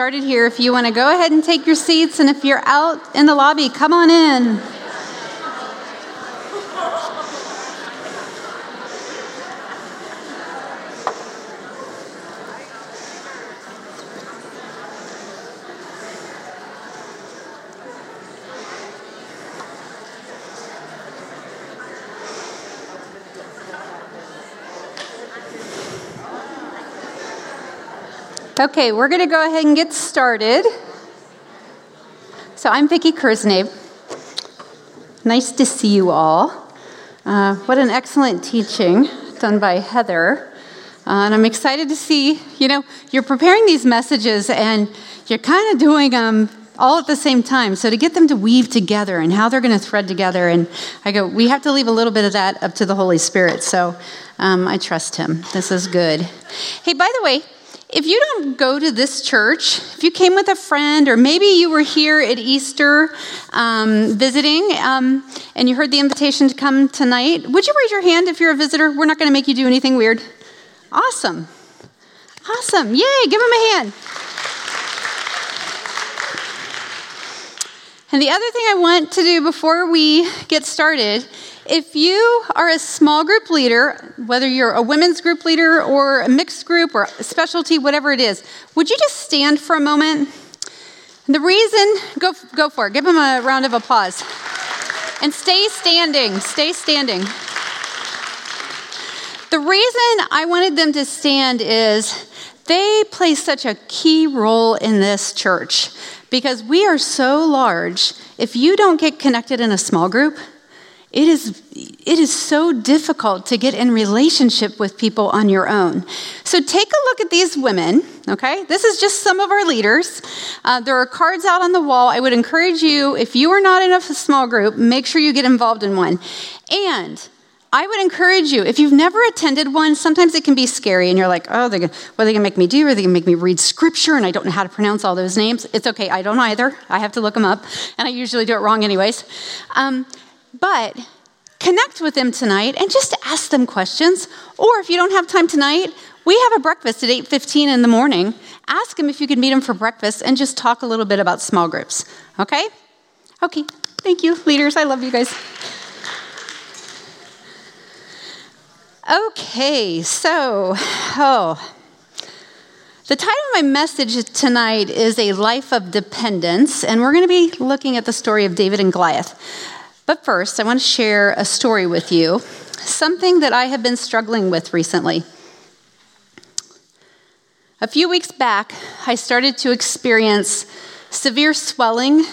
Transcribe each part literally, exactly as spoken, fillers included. Started here. If you want to go ahead and take your seats, and if you're out in the lobby, come on in. Okay, we're going to go ahead and get started. So I'm Vicki Kersnay. Nice to see you all. Uh, what an excellent teaching done by Heather. Uh, and I'm excited to see, you know, you're preparing these messages and you're kind of doing them all at the same time. So to get them to weave together and how they're going to thread together. And I go, we have to leave a little bit of that up to the Holy Spirit. So um, I trust him. This is good. Hey, by the way, if you don't go to this church, if you came with a friend, or maybe you were here at Easter um, visiting um, and you heard the invitation to come tonight, would you raise your hand if you're a visitor? We're not going to make you do anything weird. Awesome. Awesome. Yay, give him a hand. And the other thing I want to do before we get started, if you are a small group leader, whether you're a women's group leader or a mixed group or specialty, whatever it is, would you just stand for a moment? The reason, go, go for it. Give them a round of applause. And stay standing, stay standing. The reason I wanted them to stand is they play such a key role in this church because we are so large. If you don't get connected in a small group, It is it is so difficult to get in relationship with people on your own. So take a look at these women, okay? This is just some of our leaders. Uh, there are cards out on the wall. I would encourage you, if you are not in a small group, make sure you get involved in one. And I would encourage you, if you've never attended one, sometimes it can be scary, and you're like, oh, they're gonna, what are they going to make me do? Are they going to make me read scripture, and I don't know how to pronounce all those names? It's okay. I don't either. I have to look them up, and I usually do it wrong anyways. Um But connect with them tonight and just ask them questions. Or if you don't have time tonight, we have a breakfast at eight fifteen in the morning. Ask them if you could meet them for breakfast and just talk a little bit about small groups. Okay? Okay. Thank you, leaders. I love you guys. Okay. So, oh, the title of my message tonight is A Life of Dependence, and we're going to be looking at the story of David and Goliath. But first, I want to share a story with you, something that I have been struggling with recently. A few weeks back, I started to experience severe swelling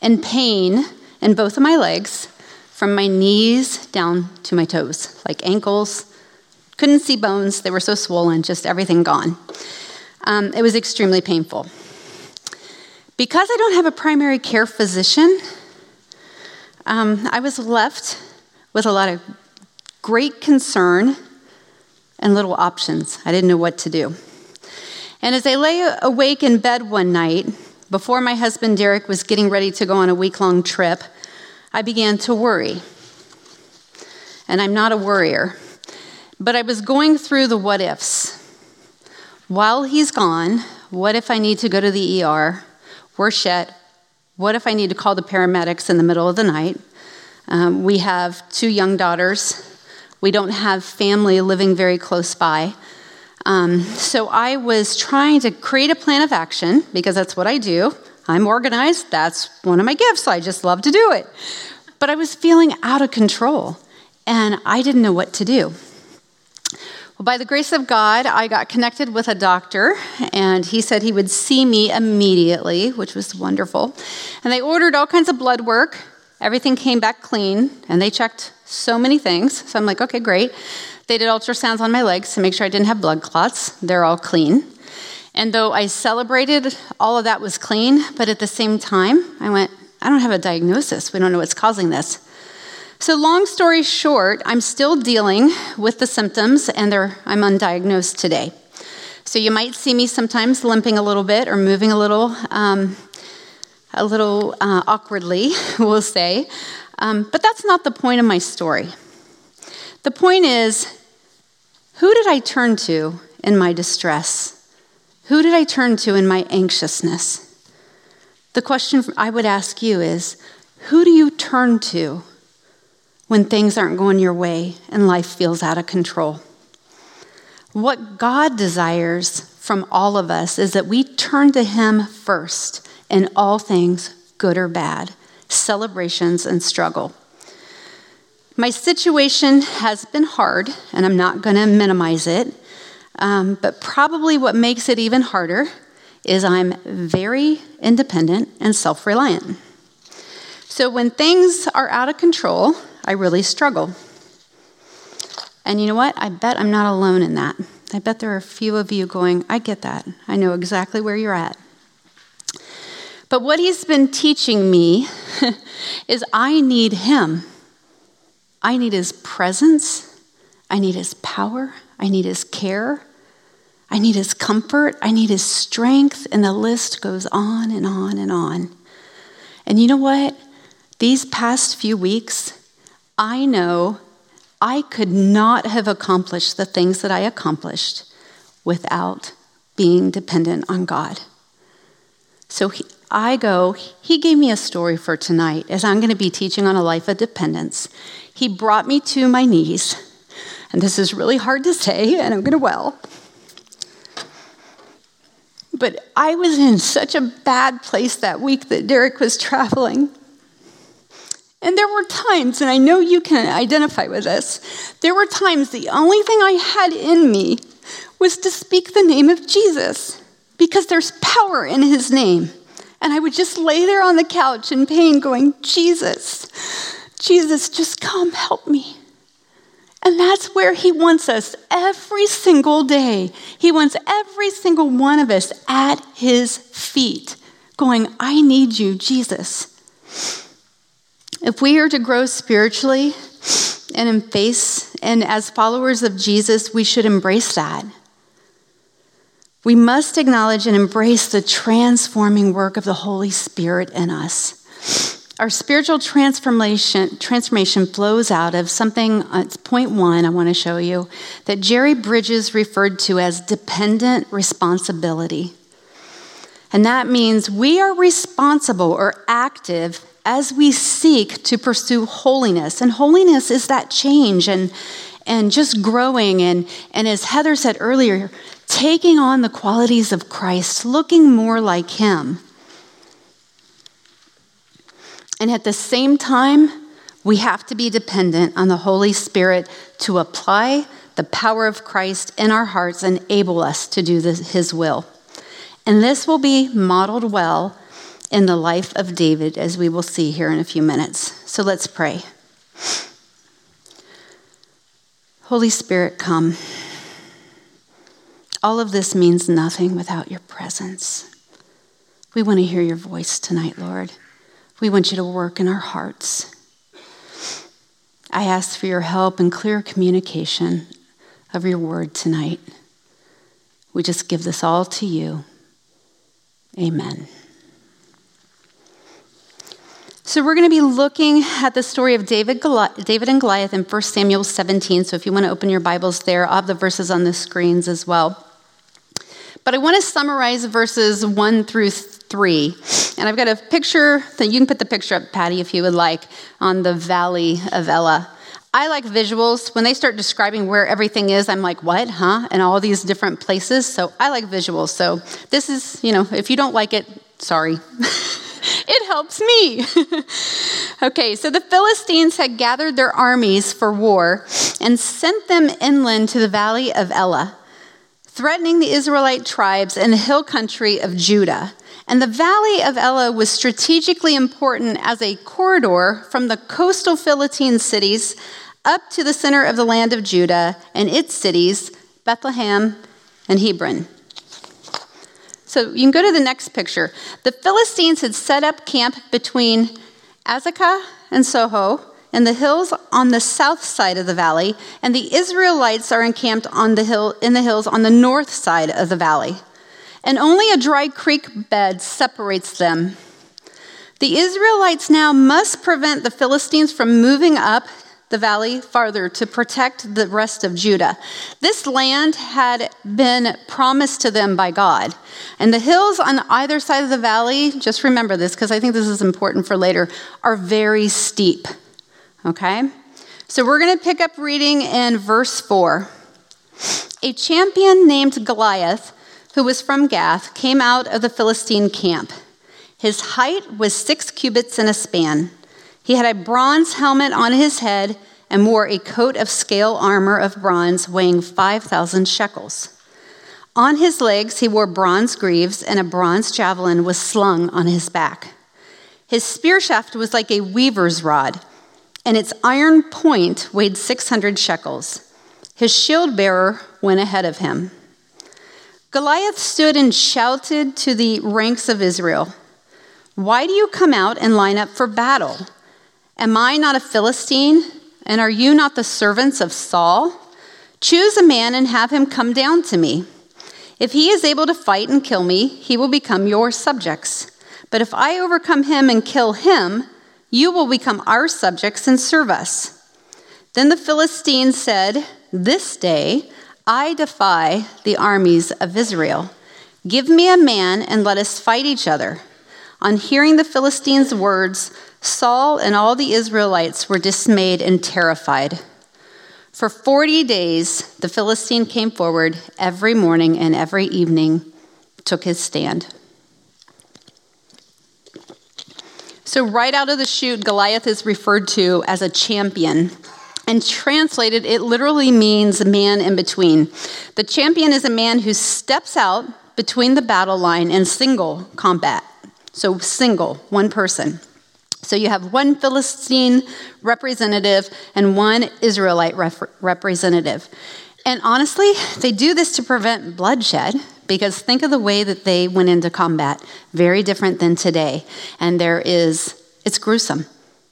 and pain in both of my legs, from my knees down to my toes, like ankles. Couldn't see bones. They were so swollen, just everything gone. Um, it was extremely painful. Because I don't have a primary care physician, Um, I was left with a lot of great concern and little options. I didn't know what to do. And as I lay awake in bed one night, before my husband Derek was getting ready to go on a week-long trip, I began to worry. And I'm not a worrier, but I was going through the what ifs. While he's gone, what if I need to go to the E R? Worse yet, what if I need to call the paramedics in the middle of the night? Um, we have two young daughters. We don't have family living very close by. Um, so I was trying to create a plan of action because that's what I do. I'm organized. That's one of my gifts. I just love to do it. But I was feeling out of control, and I didn't know what to do. Well, by the grace of God, I got connected with a doctor, and he said he would see me immediately, which was wonderful. And they ordered all kinds of blood work. Everything came back clean, and they checked so many things. So I'm like, okay, great. They did ultrasounds on my legs to make sure I didn't have blood clots. They're all clean. And though I celebrated, all of that was clean. But at the same time, I went, I don't have a diagnosis. We don't know what's causing this. So long story short, I'm still dealing with the symptoms, and they're, I'm undiagnosed today. So you might see me sometimes limping a little bit or moving a little um, a little uh, awkwardly, we'll say. Um, but that's not the point of my story. The point is, who did I turn to in my distress? Who did I turn to in my anxiousness? The question I would ask you is, who do you turn to when things aren't going your way and life feels out of control? What God desires from all of us is that we turn to him first in all things, good or bad, celebrations and struggle. My situation has been hard, and I'm not going to minimize it, um, but probably what makes it even harder is I'm very independent and self-reliant. So when things are out of control, I really struggle. And you know what? I bet I'm not alone in that. I bet there are a few of you going, I get that. I know exactly where you're at. But what he's been teaching me is I need him. I need his presence. I need his power. I need his care. I need his comfort. I need his strength. And the list goes on and on and on. And you know what? These past few weeks, I know I could not have accomplished the things that I accomplished without being dependent on God. So he, I go, he gave me a story for tonight as I'm going to be teaching on a life of dependence. He brought me to my knees, and this is really hard to say, and I'm going to well. But I was in such a bad place that week that Derek was traveling. And there were times, and I know you can identify with this, there were times the only thing I had in me was to speak the name of Jesus, because there's power in his name. And I would just lay there on the couch in pain going, Jesus, Jesus, just come help me. And that's where he wants us every single day. He wants every single one of us at his feet going, I need you, Jesus. If we are to grow spiritually and in faith and as followers of Jesus, we should embrace that. We must acknowledge and embrace the transforming work of the Holy Spirit in us. Our spiritual transformation transformation flows out of something, it's point one I want to show you, that Jerry Bridges referred to as dependent responsibility. And that means we are responsible or active as we seek to pursue holiness. And holiness is that change and, and just growing. And, and as Heather said earlier, taking on the qualities of Christ, looking more like him. And at the same time, we have to be dependent on the Holy Spirit to apply the power of Christ in our hearts and enable us to do this, his will. And this will be modeled well in the life of David, as we will see here in a few minutes. So let's pray. Holy Spirit, come. All of this means nothing without your presence. We want to hear your voice tonight, Lord. We want you to work in our hearts. I ask for your help and clear communication of your word tonight. We just give this all to you. Amen. So we're going to be looking at the story of David David and Goliath in First Samuel seventeen. So if you want to open your Bibles there, I'll have the verses on the screens as well. But I want to summarize verses one through three. And I've got a picture that you can put the picture up, Patty, if you would like, on the Valley of Elah. I like visuals. When they start describing where everything is, I'm like, what, huh? And all these different places. So I like visuals. So this is, you know, if you don't like it, sorry. It helps me. Okay, so the Philistines had gathered their armies for war and sent them inland to the Valley of Elah, threatening the Israelite tribes in the hill country of Judah. And the Valley of Elah was strategically important as a corridor from the coastal Philistine cities up to the center of the land of Judah and its cities, Bethlehem and Hebron. So you can go to the next picture. The Philistines had set up camp between Azekah and Soho in the hills on the south side of the valley, and the Israelites are encamped on the hill in the hills on the north side of the valley. And only a dry creek bed separates them. The Israelites now must prevent the Philistines from moving up the valley farther to protect the rest of Judah. This land had been promised to them by God. And the hills on either side of the valley, just remember this because I think this is important for later, are very steep. Okay? So we're going to pick up reading in verse four. A champion named Goliath, who was from Gath, came out of the Philistine camp. His height was six cubits and a span. He had a bronze helmet on his head and wore a coat of scale armor of bronze weighing five thousand shekels. On his legs he wore bronze greaves, and a bronze javelin was slung on his back. His spear shaft was like a weaver's rod, and its iron point weighed six hundred shekels. His shield bearer went ahead of him. Goliath stood and shouted to the ranks of Israel, "Why do you come out and line up for battle? Am I not a Philistine? And are you not the servants of Saul? Choose a man and have him come down to me. If he is able to fight and kill me, he will become your subjects. But if I overcome him and kill him, you will become our subjects and serve us." Then the Philistine said, "This day I defy the armies of Israel. Give me a man and let us fight each other." On hearing the Philistine's words, Saul and all the Israelites were dismayed and terrified. For forty days, the Philistine came forward every morning and every evening, took his stand. So right out of the chute, Goliath is referred to as a champion. And translated, it literally means man in between. The champion is a man who steps out between the battle line in single combat. So single, one person. So you have one Philistine representative and one Israelite ref- representative. And honestly, they do this to prevent bloodshed, because think of the way that they went into combat. Very different than today. And there is, it's gruesome.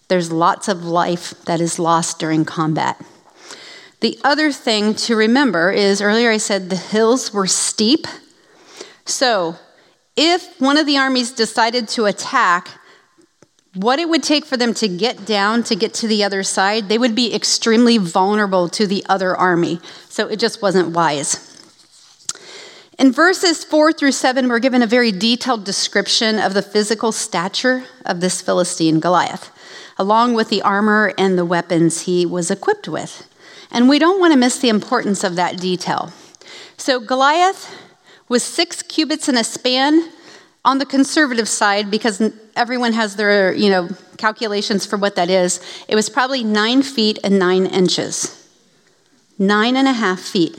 There's lots of life that is lost during combat. The other thing to remember is, earlier I said the hills were steep. So if one of the armies decided to attack, what it would take for them to get down, to get to the other side, they would be extremely vulnerable to the other army. So it just wasn't wise. In verses four through seven, we're given a very detailed description of the physical stature of this Philistine Goliath, along with the armor and the weapons he was equipped with. And we don't want to miss the importance of that detail. So Goliath was six cubits and a span, on the conservative side, because everyone has their, you know, calculations for what that is. It was probably nine feet and nine inches. Nine and a half feet.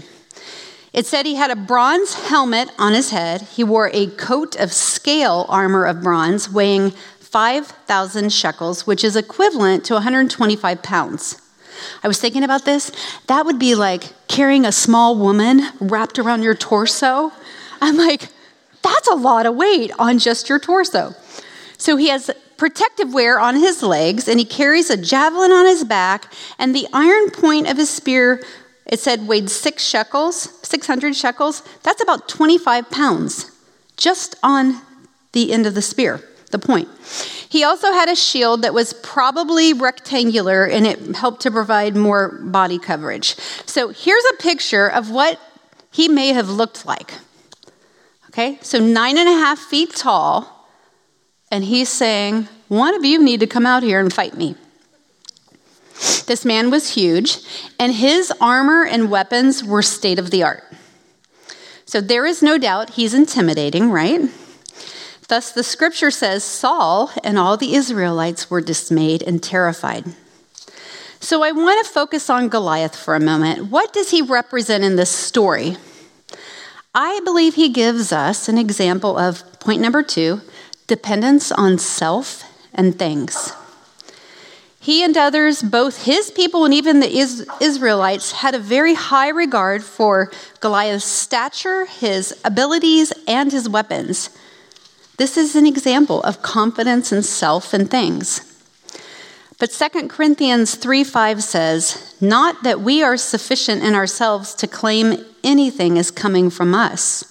It said he had a bronze helmet on his head. He wore a coat of scale armor of bronze weighing five thousand shekels, which is equivalent to one hundred twenty-five pounds. I was thinking about this. That would be like carrying a small woman wrapped around your torso. I'm like, that's a lot of weight on just your torso. So he has protective wear on his legs, and he carries a javelin on his back, and the iron point of his spear, it said, weighed six shekels, six hundred shekels. That's about twenty-five pounds just on the end of the spear, the point. He also had a shield that was probably rectangular, and it helped to provide more body coverage. So here's a picture of what he may have looked like. Okay, so nine and a half feet tall, and he's saying, one of you need to come out here and fight me. This man was huge, and his armor and weapons were state of the art. So there is no doubt he's intimidating, right? Thus the scripture says Saul and all the Israelites were dismayed and terrified. So I want to focus on Goliath for a moment. What does he represent in this story? I believe he gives us an example of, point number two, dependence on self and things. He and others, both his people and even the Israelites, had a very high regard for Goliath's stature, his abilities, and his weapons. This is an example of confidence in self and things. But Second Corinthians three five says, "Not that we are sufficient in ourselves to claim anything is coming from us,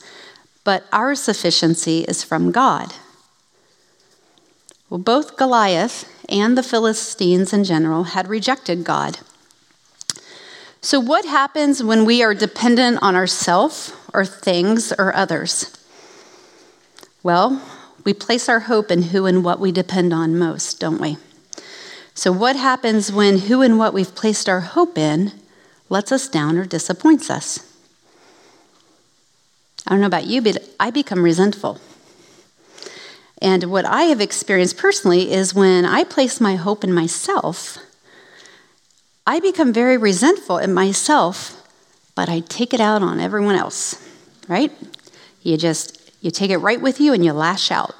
but our sufficiency is from God." Well, both Goliath and the Philistines in general had rejected God. So what happens when we are dependent on ourselves or things or others? Well, we place our hope in who and what we depend on most, don't we? So what happens when who and what we've placed our hope in lets us down or disappoints us? I don't know about you, but I become resentful. And what I have experienced personally is when I place my hope in myself, I become very resentful at myself, but I take it out on everyone else, right? You just, you take it right with you and you lash out.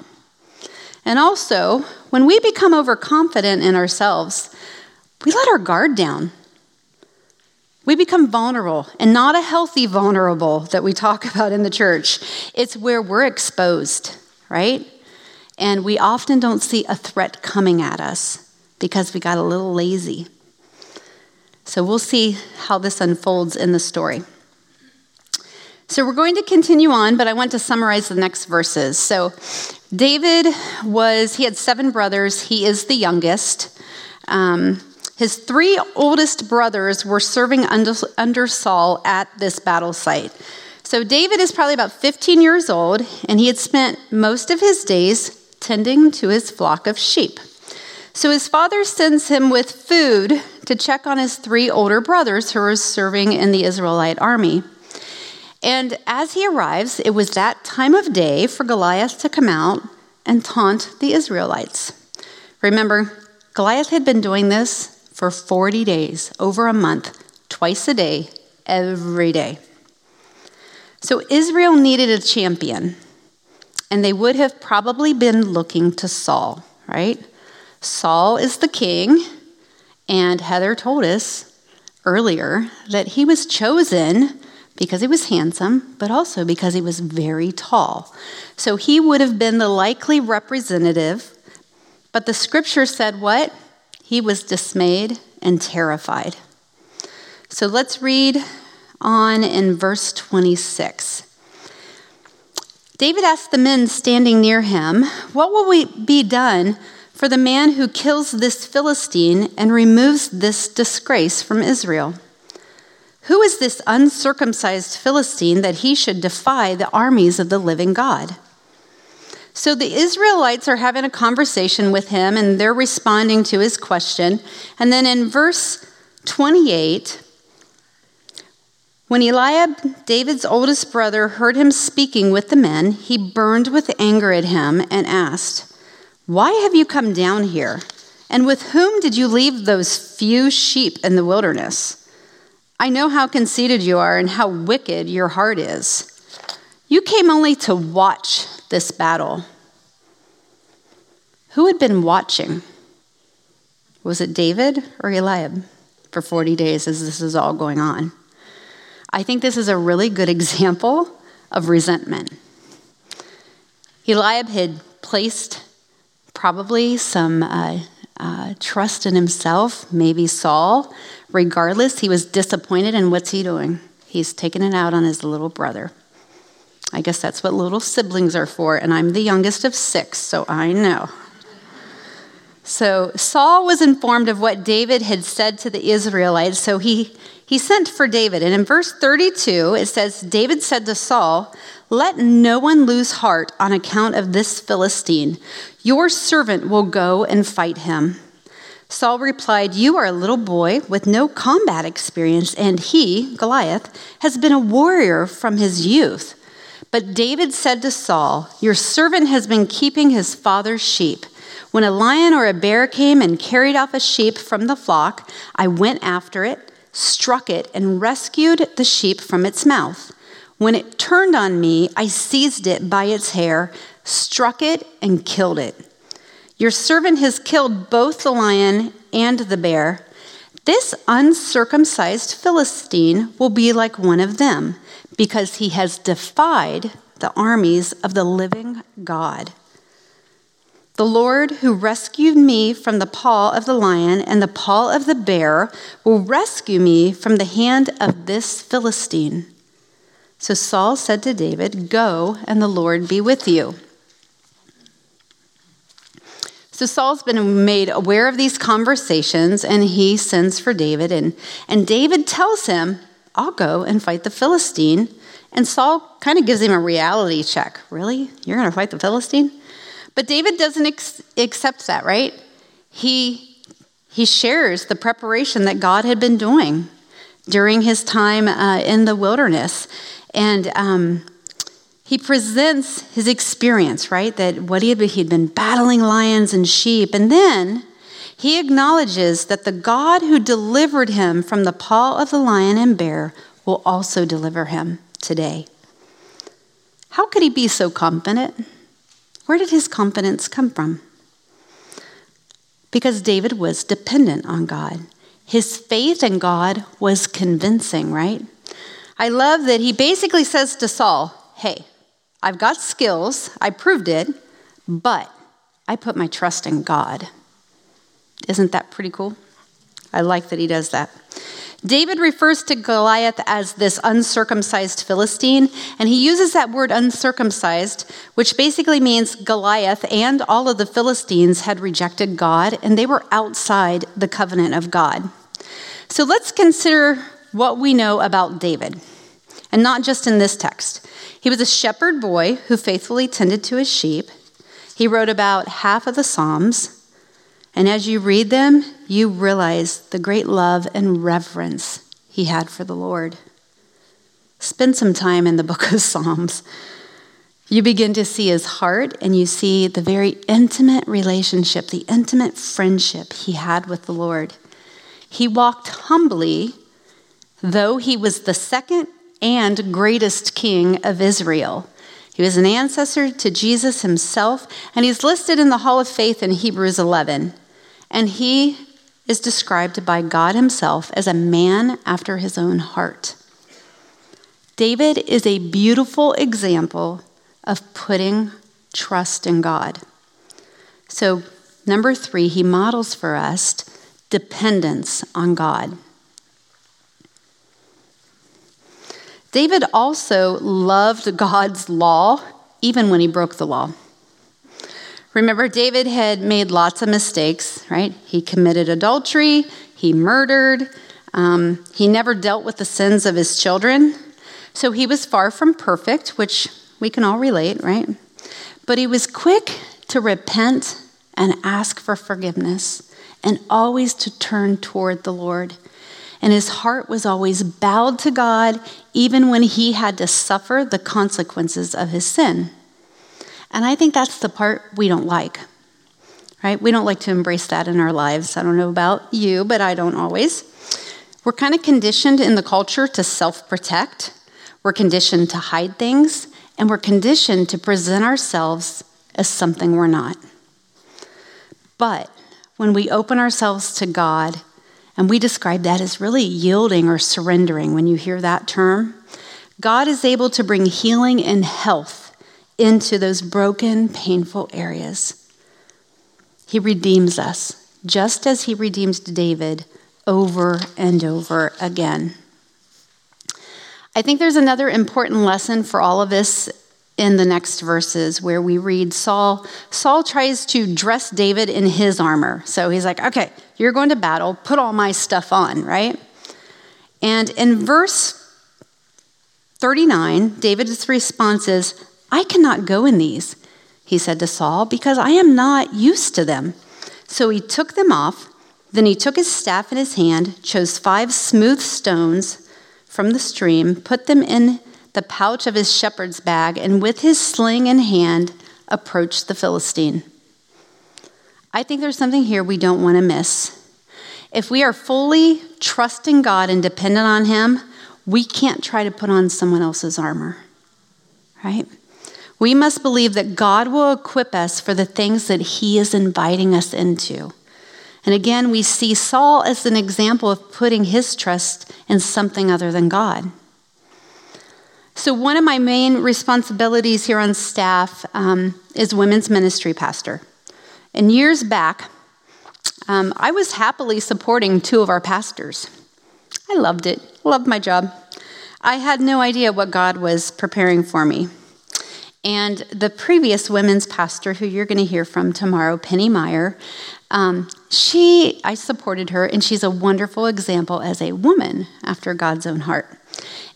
And also, when we become overconfident in ourselves, we let our guard down. We become vulnerable, and not a healthy vulnerable that we talk about in the church. It's where we're exposed, right? And we often don't see a threat coming at us because we got a little lazy. So we'll see how this unfolds in the story. So we're going to continue on, but I want to summarize the next verses. So David was, he had seven brothers. He is the youngest. Um, his three oldest brothers were serving under, under Saul at this battle site. So David is probably about fifteen years old, and he had spent most of his days tending to his flock of sheep. So his father sends him with food to check on his three older brothers who were serving in the Israelite army. And as he arrives, it was that time of day for Goliath to come out and taunt the Israelites. Remember, Goliath had been doing this for forty days, over a month, twice a day, every day. So Israel needed a champion, and they would have probably been looking to Saul, right? Saul is the king, and Heather told us earlier that he was chosen because he was handsome, but also because he was very tall. So he would have been the likely representative, but the scripture said what? He was dismayed and terrified. So let's read on in verse twenty-six. David asked the men standing near him, "What will we be done for the man who kills this Philistine and removes this disgrace from Israel? Who is this uncircumcised Philistine that he should defy the armies of the living God?" So the Israelites are having a conversation with him, and they're responding to his question. And then in verse twenty-eight, when Eliab, David's oldest brother, heard him speaking with the men, he burned with anger at him and asked, "Why have you come down here? And with whom did you leave those few sheep in the wilderness? I know how conceited you are and how wicked your heart is. You came only to watch this battle." Who had been watching? Was it David or Eliab for forty days as this is all going on? I think this is a really good example of resentment. Eliab had placed probably some uh, Uh, trust in himself, maybe Saul. Regardless, he was disappointed, and what's he doing? He's taking it out on his little brother. I guess that's what little siblings are for, and I'm the youngest of six, so I know. So Saul was informed of what David had said to the Israelites, so he, he sent for David. And in verse thirty-two, it says, David said to Saul, "Let no one lose heart on account of this Philistine. Your servant will go and fight him." Saul replied, "You are a little boy with no combat experience, and he, Goliath, has been a warrior from his youth." But David said to Saul, "Your servant has been keeping his father's sheep. When a lion or a bear came and carried off a sheep from the flock, I went after it, struck it, and rescued the sheep from its mouth. When it turned on me, I seized it by its hair, struck it, and killed it. Your servant has killed both the lion and the bear. This uncircumcised Philistine will be like one of them, because he has defied the armies of the living God. The Lord who rescued me from the paw of the lion and the paw of the bear will rescue me from the hand of this Philistine." So Saul said to David, "Go, and the Lord be with you." So Saul's been made aware of these conversations, and he sends for David. And, and David tells him, I'll go and fight the Philistine. And Saul kind of gives him a reality check. Really? You're going to fight the Philistine? But David doesn't ex- accept that, right? He, he shares the preparation that God had been doing during his time uh, in the wilderness. And um, he presents his experience, right? That what he had been, he'd been battling lions and sheep. And then he acknowledges that the God who delivered him from the paw of the lion and bear will also deliver him today. How could he be so confident? Where did his confidence come from? Because David was dependent on God. His faith in God was convincing, right? I love that he basically says to Saul, hey, I've got skills, I proved it, but I put my trust in God. Isn't that pretty cool? I like that he does that. David refers to Goliath as this uncircumcised Philistine, and he uses that word uncircumcised, which basically means Goliath and all of the Philistines had rejected God, and they were outside the covenant of God. So let's consider what we know about David, and not just in this text. He was a shepherd boy who faithfully tended to his sheep. He wrote about half of the Psalms. And as you read them, you realize the great love and reverence he had for the Lord. Spend some time in the book of Psalms. You begin to see his heart, and you see the very intimate relationship, the intimate friendship he had with the Lord. He walked humbly, though he was the second and greatest king of Israel. He was an ancestor to Jesus himself, and he's listed in the Hall of Faith in Hebrews eleven. And he is described by God himself as a man after his own heart. David is a beautiful example of putting trust in God. So, number three, he models for us dependence on God. David also loved God's law, even when he broke the law. Remember, David had made lots of mistakes, right? He committed adultery, he murdered, um, he never dealt with the sins of his children. So he was far from perfect, which we can all relate, right? But he was quick to repent and ask for forgiveness and always to turn toward the Lord. And his heart was always bowed to God, even when he had to suffer the consequences of his sin. And I think that's the part we don't like, right? We don't like to embrace that in our lives. I don't know about you, but I don't always. We're kind of conditioned in the culture to self-protect. We're conditioned to hide things, and we're conditioned to present ourselves as something we're not. But when we open ourselves to God, and we describe that as really yielding or surrendering when you hear that term, God is able to bring healing and health into those broken, painful areas. He redeems us, just as he redeems David over and over again. I think there's another important lesson for all of us in the next verses where we read Saul. Saul tries to dress David in his armor. So he's like, okay, you're going to battle, put all my stuff on, right? And in verse thirty-nine, David's response is, I cannot go in these, he said to Saul, because I am not used to them. So he took them off. Then he took his staff in his hand, chose five smooth stones from the stream, put them in the pouch of his shepherd's bag, and with his sling in hand, approached the Philistine. I think there's something here we don't want to miss. If we are fully trusting God and dependent on him, we can't try to put on someone else's armor, right? We must believe that God will equip us for the things that he is inviting us into. And again, we see Saul as an example of putting his trust in something other than God. So one of my main responsibilities here on staff um, is women's ministry pastor. And years back, um, I was happily supporting two of our pastors. I loved it, loved my job. I had no idea what God was preparing for me. And the previous women's pastor, who you're going to hear from tomorrow, Penny Meyer, um, she, I supported her, and she's a wonderful example as a woman after God's own heart.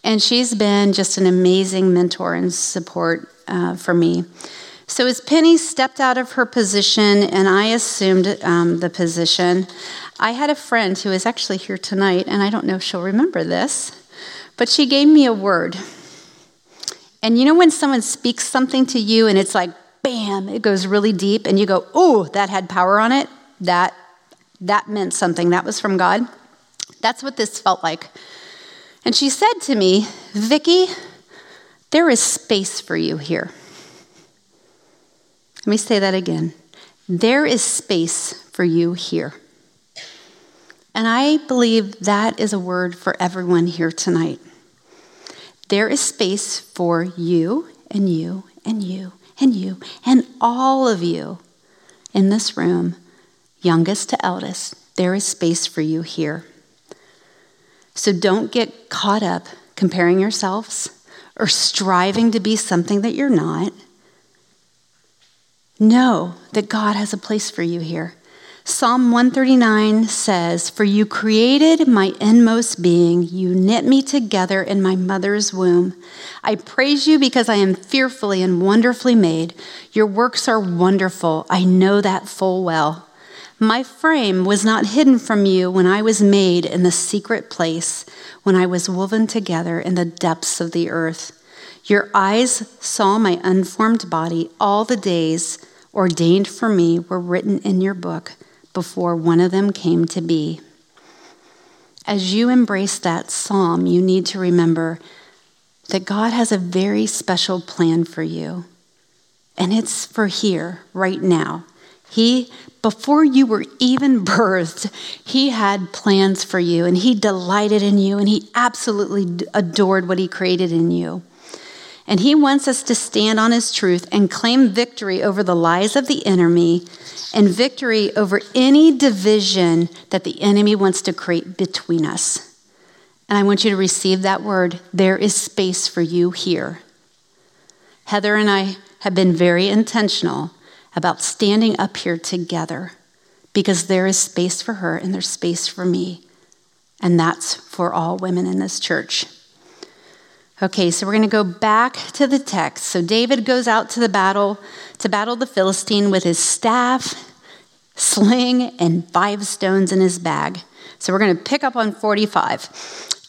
And she's been just an amazing mentor and support uh, for me. So as Penny stepped out of her position, and I assumed um, the position, I had a friend who is actually here tonight, and I don't know if she'll remember this, but she gave me a word. And you know when someone speaks something to you and it's like, bam, it goes really deep and you go, oh, that had power on it. That that meant something. That was from God. That's what this felt like. And she said to me, Vicki, there is space for you here. Let me say that again. There is space for you here. And I believe that is a word for everyone here tonight. There is space for you and you and you and you and all of you in this room, youngest to eldest. There is space for you here. So don't get caught up comparing yourselves or striving to be something that you're not. Know that God has a place for you here. Psalm one thirty-nine says, "For you created my inmost being. You knit me together in my mother's womb. I praise you because I am fearfully and wonderfully made. Your works are wonderful. I know that full well. My frame was not hidden from you when I was made in the secret place, when I was woven together in the depths of the earth. Your eyes saw my unformed body. All the days ordained for me were written in your book before one of them came to be." As you embrace that psalm, you need to remember that God has a very special plan for you. And it's for here, right now. He, before you were even birthed, he had plans for you, and he delighted in you, and he absolutely adored what he created in you. And he wants us to stand on his truth and claim victory over the lies of the enemy and victory over any division that the enemy wants to create between us. And I want you to receive that word. There is space for you here. Heather and I have been very intentional about standing up here together because there is space for her and there's space for me. And that's for all women in this church. Okay, so we're going to go back to the text. So David goes out to the battle, to battle the Philistine with his staff, sling, and five stones in his bag. So we're going to pick up on forty-five.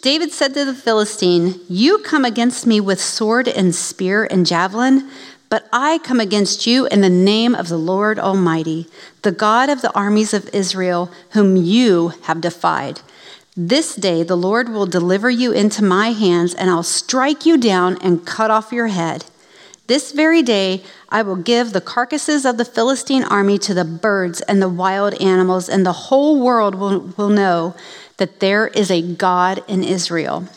David said to the Philistine, "You come against me with sword and spear and javelin, but I come against you in the name of the Lord Almighty, the God of the armies of Israel, whom you have defied. This day the Lord will deliver you into my hands, and I'll strike you down and cut off your head. This very day I will give the carcasses of the Philistine army to the birds and the wild animals, and the whole world will, will know that there is a God in Israel.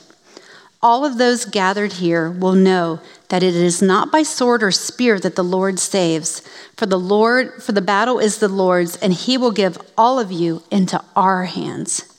All of those gathered here will know that it is not by sword or spear that the Lord saves, for the Lord, for the battle is the Lord's, and he will give all of you into our hands."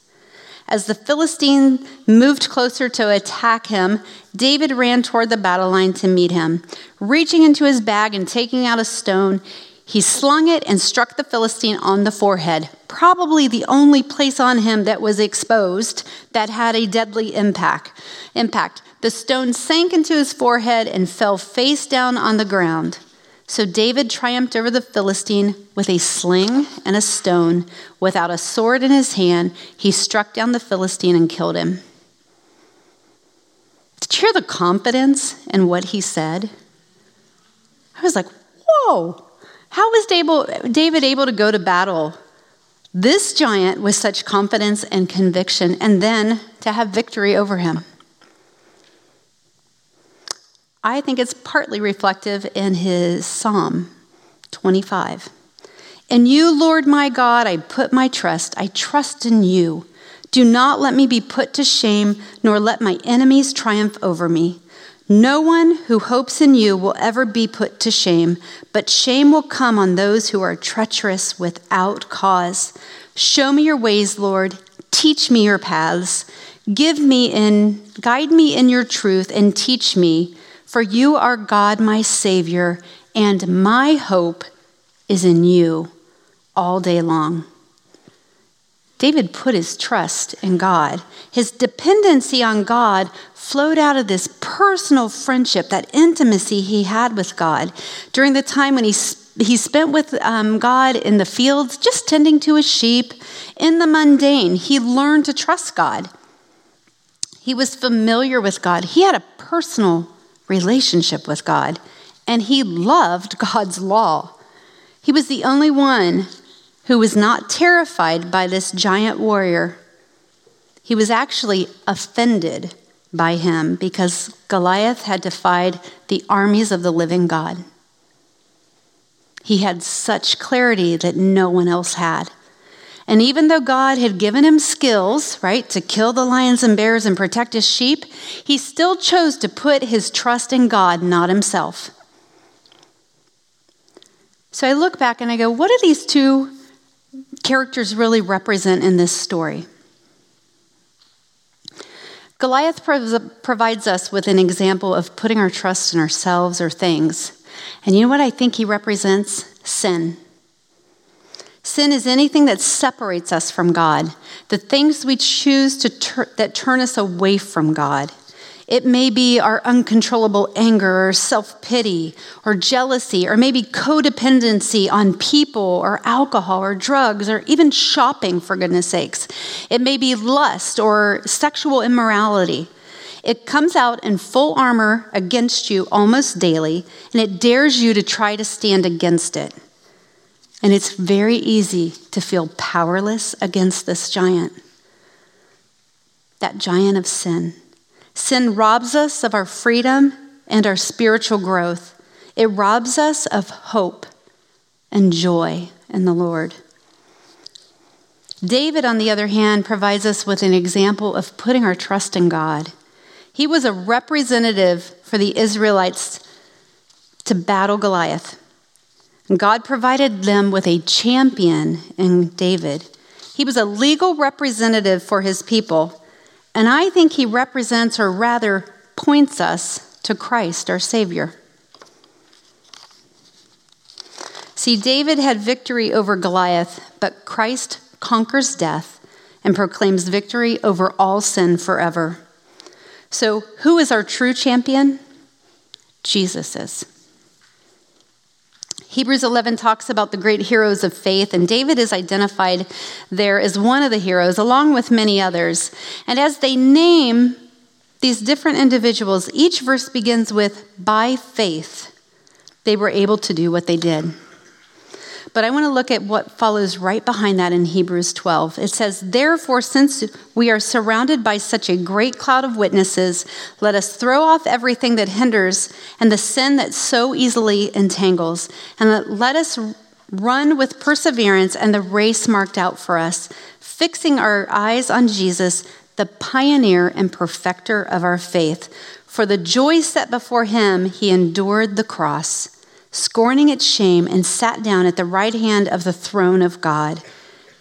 As the Philistine moved closer to attack him, David ran toward the battle line to meet him. Reaching into his bag and taking out a stone, he slung it and struck the Philistine on the forehead, probably the only place on him that was exposed that had a deadly impact. Impact. The stone sank into his forehead and fell face down on the ground. So David triumphed over the Philistine with a sling and a stone. Without a sword in his hand, he struck down the Philistine and killed him. Did you hear the confidence in what he said? I was like, whoa, how was David able to go to battle? This giant with such confidence and conviction, and then to have victory over him. I think it's partly reflective in his Psalm twenty-five. "In you, Lord my God, I put my trust. I trust in you. Do not let me be put to shame, nor let my enemies triumph over me. No one who hopes in you will ever be put to shame, but shame will come on those who are treacherous without cause. Show me your ways, Lord. Teach me your paths. Give me in, guide me in your truth and teach me. For you are God, my Savior, and my hope is in you all day long." David put his trust in God. His dependency on God flowed out of this personal friendship, that intimacy he had with God. During the time when he he spent with um, God in the fields, just tending to his sheep, in the mundane, he learned to trust God. He was familiar with God. He had a personal relationship with God, and he loved God's law. He was the only one who was not terrified by this giant warrior. He was actually offended by him because Goliath had defied the armies of the living God. He had such clarity that no one else had. And even though God had given him skills, right, to kill the lions and bears and protect his sheep, he still chose to put his trust in God, not himself. So I look back and I go, what do these two characters really represent in this story? Goliath prov- provides us with an example of putting our trust in ourselves or things. And you know what I think he represents? Sin. Sin is anything that separates us from God, the things we choose to tur- that turn us away from God. It may be our uncontrollable anger or self-pity or jealousy or maybe codependency on people or alcohol or drugs or even shopping, for goodness sakes. It may be lust or sexual immorality. It comes out in full armor against you almost daily, and it dares you to try to stand against it. And it's very easy to feel powerless against this giant, that giant of sin. Sin robs us of our freedom and our spiritual growth. It robs us of hope and joy in the Lord. David, on the other hand, provides us with an example of putting our trust in God. He was a representative for the Israelites to battle Goliath. God provided them with a champion in David. He was a legal representative for his people, and I think he represents, or rather points us to Christ, our Savior. See, David had victory over Goliath, but Christ conquers death and proclaims victory over all sin forever. So who is our true champion? Jesus is. Hebrews eleven talks about the great heroes of faith, and David is identified there as one of the heroes, along with many others. And as they name these different individuals, each verse begins with, "By faith, they were able to do what they did." But I want to look at what follows right behind that in Hebrews twelve. It says, "Therefore, since we are surrounded by such a great cloud of witnesses, let us throw off everything that hinders and the sin that so easily entangles, and let us run with perseverance and the race marked out for us, fixing our eyes on Jesus, the pioneer and perfecter of our faith. For the joy set before him, he endured the cross, scorning its shame, and sat down at the right hand of the throne of God.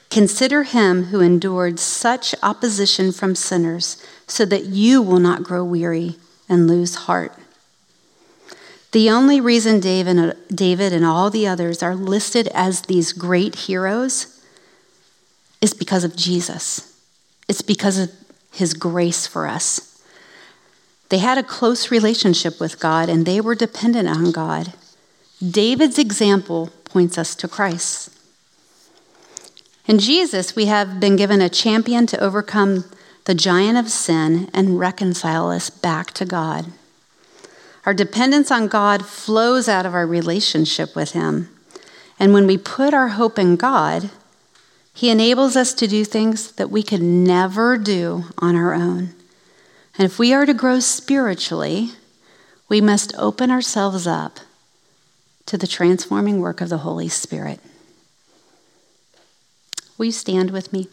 Consider him who endured such opposition from sinners, so that you will not grow weary and lose heart." The only reason David, David and all the others are listed as these great heroes is because of Jesus. It's because of his grace for us. They had a close relationship with God, and they were dependent on God. David's example points us to Christ. In Jesus, we have been given a champion to overcome the giant of sin and reconcile us back to God. Our dependence on God flows out of our relationship with him. And when we put our hope in God, he enables us to do things that we could never do on our own. And if we are to grow spiritually, we must open ourselves up to the transforming work of the Holy Spirit. Will you stand with me?